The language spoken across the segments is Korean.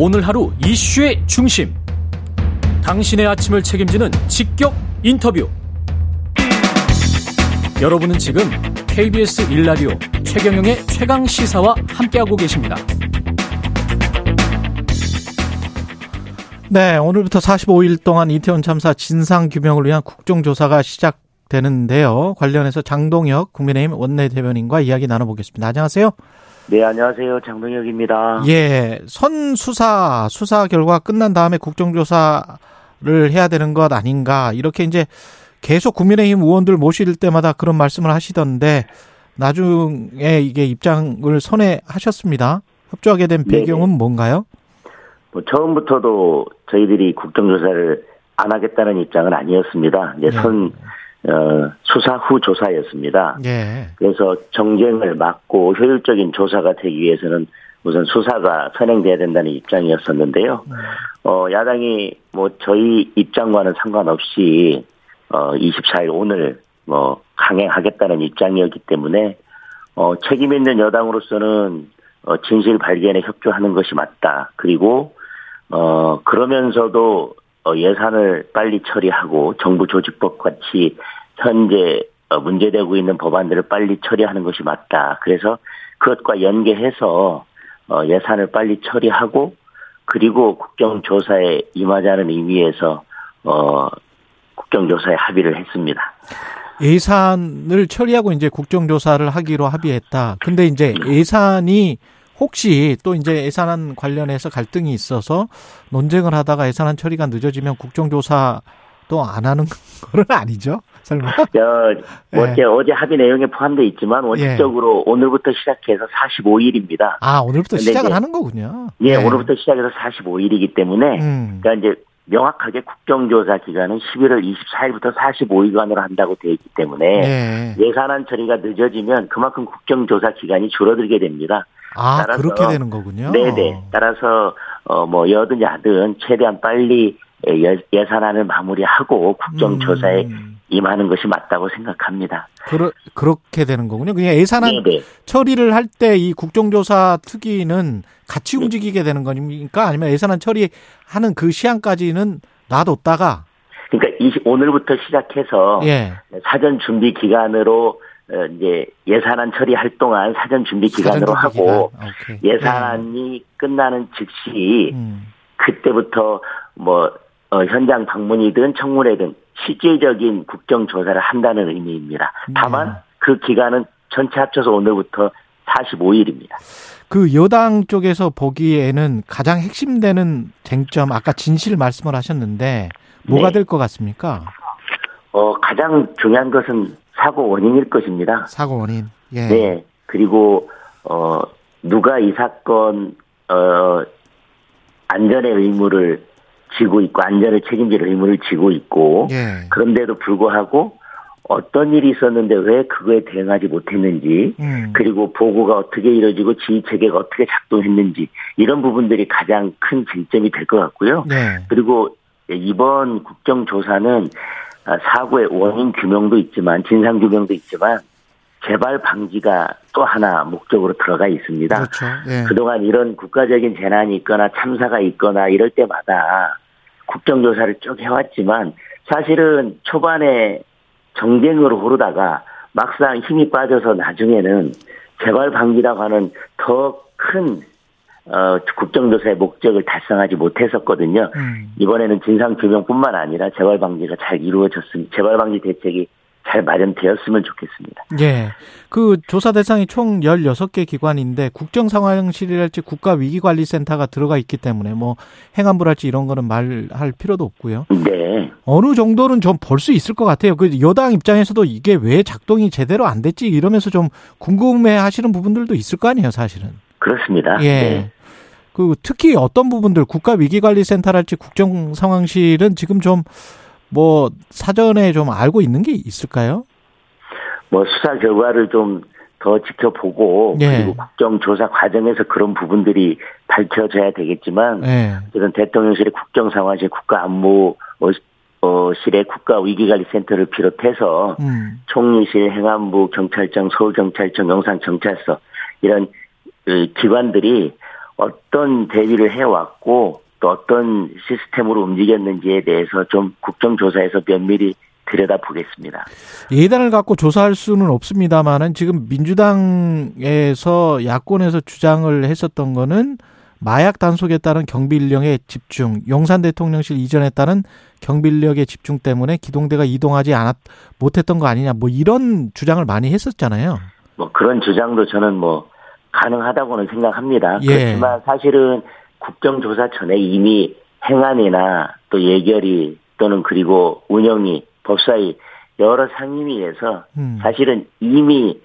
오늘 하루 이슈의 중심, 당신의 아침을 책임지는 직격 인터뷰. 여러분은 지금 KBS 1라디오 최경영의 최강시사와 함께하고 계십니다. 네, 오늘부터 45일 동안 이태원 참사 진상규명을 위한 국정조사가 시작되는데요. 관련해서 장동혁 국민의힘 원내대변인과 이야기 나눠보겠습니다. 안녕하세요. 네, 안녕하세요. 장동혁입니다. 예, 수사 결과 끝난 다음에 국정조사를 해야 되는 것 아닌가, 이렇게 이제 계속 국민의힘 의원들 모실 때마다 그런 말씀을 하시던데 나중에 이게 입장을 선회하셨습니다. 협조하게 된 배경은 뭔가요? 뭐 처음부터도 저희들이 국정조사를 안 하겠다는 입장은 아니었습니다. 이제 수사 후 조사였습니다. 예. 그래서 정쟁을 막고 효율적인 조사가 되기 위해서는 우선 수사가 선행돼야 된다는 입장이었었는데요. 야당이 뭐 저희 입장과는 상관없이 24일 오늘 뭐 강행하겠다는 입장이었기 때문에 책임 있는 여당으로서는 진실 발견에 협조하는 것이 맞다. 그리고 그러면서도 예산을 빨리 처리하고 정부 조직법 같이 현재 문제되고 있는 법안들을 빨리 처리하는 것이 맞다. 그래서 그것과 연계해서 예산을 빨리 처리하고 그리고 국정조사에 임하자는 의미에서 국정조사에 합의를 했습니다. 예산을 처리하고 이제 국정조사를 하기로 합의했다. 근데 이제 예산이 혹시 또 이제 예산안 관련해서 갈등이 있어서 논쟁을 하다가 예산안 처리가 늦어지면 국정조사 또 안 하는 건 아니죠? 설마? 어제 합의 내용에 포함되어 있지만 원칙적으로 오늘부터 시작해서 45일입니다. 아, 오늘부터 시작을 하는 거군요. 예, 오늘부터 시작해서 45일이기 때문에 그러니까 이제 명확하게 국정조사 기간은 11월 24일부터 45일간으로 한다고 되어 있기 때문에 예산안 처리가 늦어지면 그만큼 국정조사 기간이 줄어들게 됩니다. 아, 그렇게 되는 거군요. 네네. 따라서 뭐 여든 야든 최대한 빨리 예산안을 마무리하고 국정조사에 임하는 것이 맞다고 생각합니다. 그렇게 되는 거군요. 그냥 예산안 네네. 처리를 할 때 이 국정조사 특위는 같이 움직이게 되는 거니까 아니면 예산안 처리하는 그 시한까지는 놔뒀다가 그러니까 오늘부터 시작해서 사전 준비 기간으로 이제 예산안 처리할 동안 사전 준비 기간으로 하고 기간. 예산안이 끝나는 즉시 그때부터 뭐 현장 방문이든 청문회든 실질적인 국정조사를 한다는 의미입니다. 다만 그 기간은 전체 합쳐서 오늘부터 45일입니다. 그 여당 쪽에서 보기에는 가장 핵심되는 쟁점, 아까 진실 말씀을 하셨는데 뭐가 될 것 같습니까? 가장 중요한 것은 사고 원인일 것입니다. 사고 원인. 예. 네. 그리고 누가 이 사건 안전의 의무를 지고 있고 안전을 책임질 의무를 지고 있고 그런데도 불구하고 어떤 일이 있었는데 왜 그거에 대응하지 못했는지 그리고 보고가 어떻게 이루어지고 지휘 체계가 어떻게 작동했는지 이런 부분들이 가장 큰 쟁점이 될 것 같고요. 네. 그리고 이번 국정조사는 사고의 원인 규명도 있지만 진상 규명도 있지만 재발 방지가 또 하나 목적으로 들어가 있습니다. 그렇죠. 예. 그동안 이런 국가적인 재난이 있거나 참사가 있거나 이럴 때마다 국정조사를 쭉 해왔지만 사실은 초반에 정쟁으로 오르다가 막상 힘이 빠져서 나중에는 재발 방지라고 하는 더 큰 국정조사의 목적을 달성하지 못했었거든요. 이번에는 진상규명뿐만 아니라 재발방지가 잘 이루어졌으면, 재발방지 대책이 잘 마련되었으면 좋겠습니다. 예. 그 조사 대상이 총 16개 기관인데 국정상황실이랄지 국가위기관리센터가 들어가 있기 때문에 뭐 행안부랄지 이런 거는 말할 필요도 없고요. 네. 어느 정도는 좀 볼 수 있을 것 같아요. 그 여당 입장에서도 이게 왜 작동이 제대로 안 됐지 이러면서 좀 궁금해 하시는 부분들도 있을 거 아니에요, 사실은. 그렇습니다. 예. 네. 그 특히 어떤 부분들 국가위기관리센터랄지 국정상황실은 지금 좀 뭐 사전에 좀 알고 있는 게 있을까요? 뭐 수사 결과를 좀 더 지켜보고 그리고 국정조사 과정에서 그런 부분들이 밝혀져야 되겠지만 어쨌든 대통령실의 국정상황실 국가안보실의 국가위기관리센터를 비롯해서 총리실, 행안부, 경찰청, 서울경찰청, 영상경찰서 이런 기관들이 어떤 대비를 해왔고 또 어떤 시스템으로 움직였는지에 대해서 좀 국정조사에서 면밀히 들여다보겠습니다. 예단을 갖고 조사할 수는 없습니다만은 지금 민주당에서 야권에서 주장을 했었던 거는 마약 단속에 따른 경비 인력의 집중, 용산 대통령실 이전에 따른 경비 인력의 집중 때문에 기동대가 이동하지 못했던 거 아니냐, 뭐 이런 주장을 많이 했었잖아요. 뭐 그런 주장도 저는 뭐 가능하다고는 생각합니다. 예. 그렇지만 사실은 국정조사 전에 이미 행안이나 또 예결위 또는 그리고 운영위, 법사위 여러 상임위에서 사실은 이미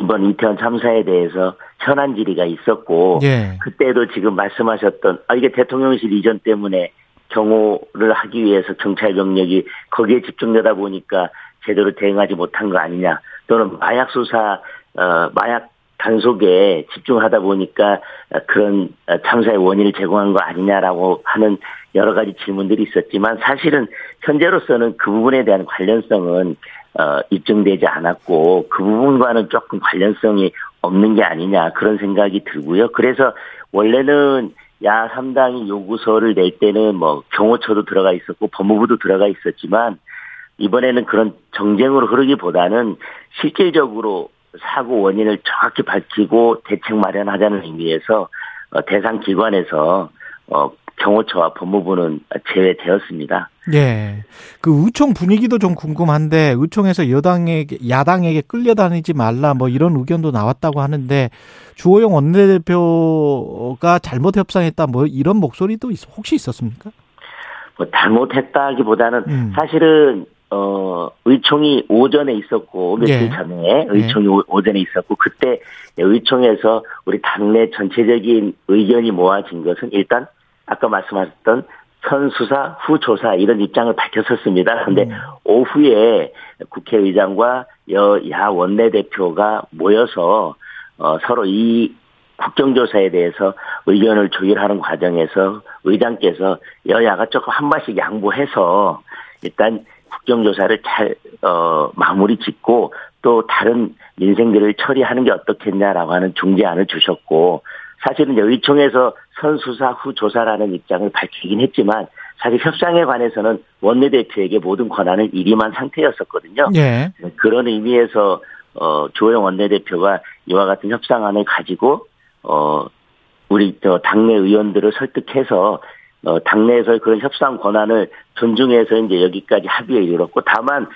이번 이태원 참사에 대해서 현안 질의가 있었고 예. 그때도 지금 말씀하셨던 이게 대통령실 이전 때문에 경호를 하기 위해서 경찰 병력이 거기에 집중되다 보니까 제대로 대응하지 못한 거 아니냐, 또는 마약 수사 마약 단속에 집중하다 보니까 그런 참사의 원인을 제공한 거 아니냐라고 하는 여러 가지 질문들이 있었지만 사실은 현재로서는 그 부분에 대한 관련성은 입증되지 않았고 그 부분과는 조금 관련성이 없는 게 아니냐 그런 생각이 들고요. 그래서 원래는 야 3당이 요구서를 낼 때는 뭐 경호처도 들어가 있었고 법무부도 들어가 있었지만 이번에는 그런 정쟁으로 흐르기보다는 실질적으로 사고 원인을 정확히 밝히고 대책 마련하자는 의미에서 대상 기관에서 경호처와 법무부는 제외되었습니다. 예. 그 의총 분위기도 좀 궁금한데 의총에서 야당에게 끌려다니지 말라 뭐 이런 의견도 나왔다고 하는데 주호영 원내대표가 잘못 협상했다 뭐 이런 목소리도 혹시 있었습니까? 뭐 잘못했다기보다는 사실은 의총이 오전에 있었고 며칠 전에 의총이 오전에 있었고 그때 의총에서 우리 당내 전체적인 의견이 모아진 것은 일단 아까 말씀하셨던 선수사, 후조사 이런 입장을 밝혔었습니다. 그런데 오후에 국회의장과 여야 원내대표가 모여서 서로 이 국정조사에 대해서 의견을 조율하는 과정에서 의장께서 여야가 조금 한 발씩 양보해서 일단 국정조사를 잘 마무리 짓고 또 다른 민생들을 처리하는 게 어떻겠냐라고 하는 중재안을 주셨고 사실은 이제 의총에서 선수사 후조사라는 입장을 밝히긴 했지만 사실 협상에 관해서는 원내대표에게 모든 권한을 이임한 상태였었거든요. 예. 그런 의미에서 주호영 원내대표가 이와 같은 협상안을 가지고 우리 당내 의원들을 설득해서 당내에서의 그런 협상 권한을 존중해서 이제 여기까지 합의에 이르렀고 다만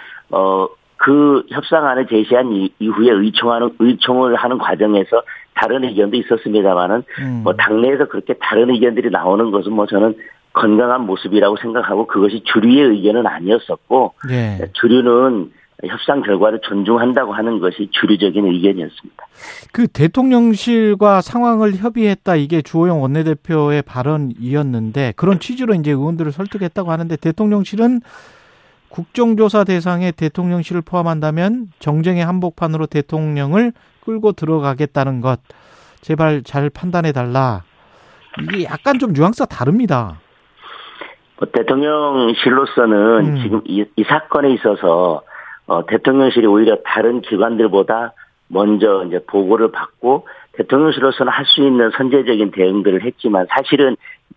그 협상안을 제시한 이후에 의총을 하는 과정에서 다른 의견도 있었습니다만은 뭐 당내에서 그렇게 다른 의견들이 나오는 것은 뭐 저는 건강한 모습이라고 생각하고 그것이 주류의 의견은 아니었었고 예. 주류는 협상 결과를 존중한다고 하는 것이 주류적인 의견이었습니다. 그 대통령실과 상황을 협의했다 이게 주호영 원내대표의 발언이었는데 그런 취지로 이제 의원들을 설득했다고 하는데 대통령실은 국정조사 대상에 대통령실을 포함한다면 정쟁의 한복판으로 대통령을 끌고 들어가겠다는 것 제발 잘 판단해달라 이게 약간 좀 뉘앙스가 다릅니다. 대통령실로서는 지금 이 사건에 있어서 대통령실이 오히려 다른 기관들보다 먼저 이제 보고를 받고 대통령실로서는 할 수 있는 선제적인 대응들을 했지만 사실은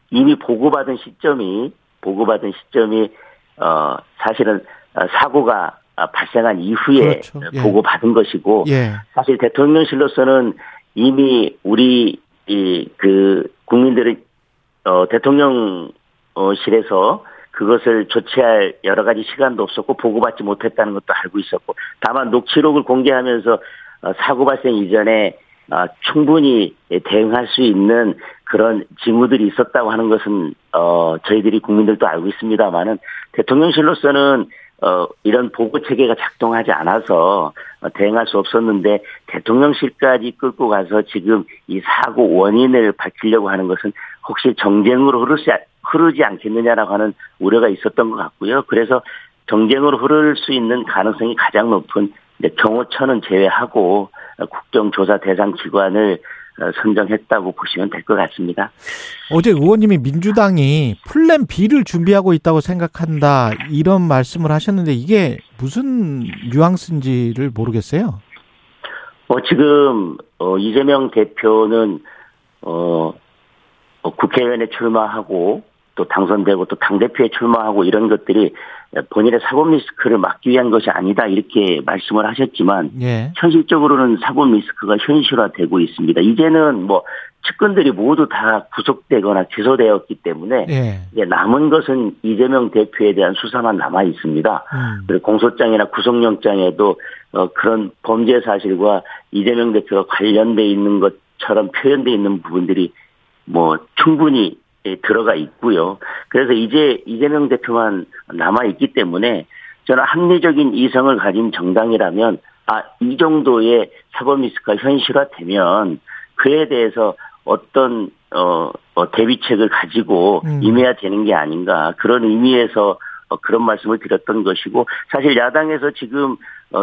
이미 보고받은 시점이 사실은 사고가 발생한 이후에 그렇죠. 보고받은 것이고 예. 사실 대통령실로서는 이미 우리 국민들은 대통령실에서 그것을 조치할 여러 가지 시간도 없었고 보고받지 못했다는 것도 알고 있었고 다만 녹취록을 공개하면서 사고 발생 이전에 충분히 대응할 수 있는 그런 징후들이 있었다고 하는 것은 저희들이 국민들도 알고 있습니다만은 대통령실로서는 이런 보고 체계가 작동하지 않아서 대응할 수 없었는데 대통령실까지 끌고 가서 지금 이 사고 원인을 밝히려고 하는 것은 혹시 정쟁으로 흐르지 않겠느냐라고 하는 우려가 있었던 것 같고요. 그래서 정쟁으로 흐를 수 있는 가능성이 가장 높은 경호처는 제외하고 국정조사 대상 기관을 선정했다고 보시면 될 것 같습니다. 어제 의원님이 민주당이 플랜 B를 준비하고 있다고 생각한다 이런 말씀을 하셨는데 이게 무슨 뉘앙스인지를 모르겠어요. 지금 이재명 대표는 국회의원에 출마하고 또 당선되고 또 당대표에 출마하고 이런 것들이 본인의 사법 리스크를 막기 위한 것이 아니다 이렇게 말씀을 하셨지만 예. 현실적으로는 사법 리스크가 현실화되고 있습니다. 이제는 뭐 측근들이 모두 다 구속되거나 기소되었기 때문에 예. 이제 남은 것은 이재명 대표에 대한 수사만 남아 있습니다. 그리고 공소장이나 구속영장에도 그런 범죄 사실과 이재명 대표가 관련돼 있는 것처럼 표현돼 있는 부분들이 뭐 충분히 들어가 있고요. 그래서 이제 이재명 대표만 남아있기 때문에 저는 합리적인 이성을 가진 정당이라면 이 정도의 사법 리스크가 현실화되면 그에 대해서 어떤 대비책을 가지고 임해야 되는 게 아닌가 그런 의미에서 그런 말씀을 드렸던 것이고 사실 야당에서 지금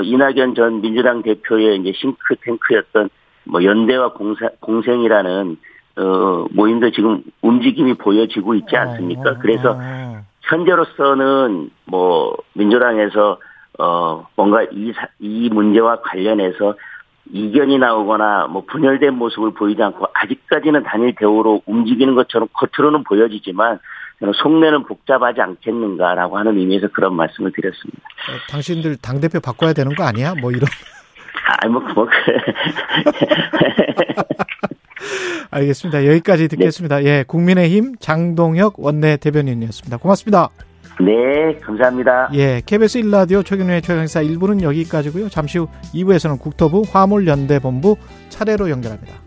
이낙연 전 민주당 대표의 이제 싱크탱크였던 뭐 연대와 공생이라는 모임도 지금 움직임이 보여지고 있지 않습니까? 그래서 현재로서는 뭐 민주당에서 뭔가 이 문제와 관련해서 이견이 나오거나 뭐 분열된 모습을 보이지 않고 아직까지는 단일 대우로 움직이는 것처럼 겉으로는 보여지지만 저는 속내는 복잡하지 않겠는가라고 하는 의미에서 그런 말씀을 드렸습니다. 당신들 당대표 바꿔야 되는 거 아니야? 뭐 이런. 그래. 알겠습니다. 여기까지 듣겠습니다. 네. 예, 국민의힘 장동혁 원내대변인이었습니다. 고맙습니다. 네, 감사합니다. 예, KBS 1라디오 최경영의 최강시사 1부는 여기까지고요. 잠시 후 2부에서는 국토부 화물연대본부 차례로 연결합니다.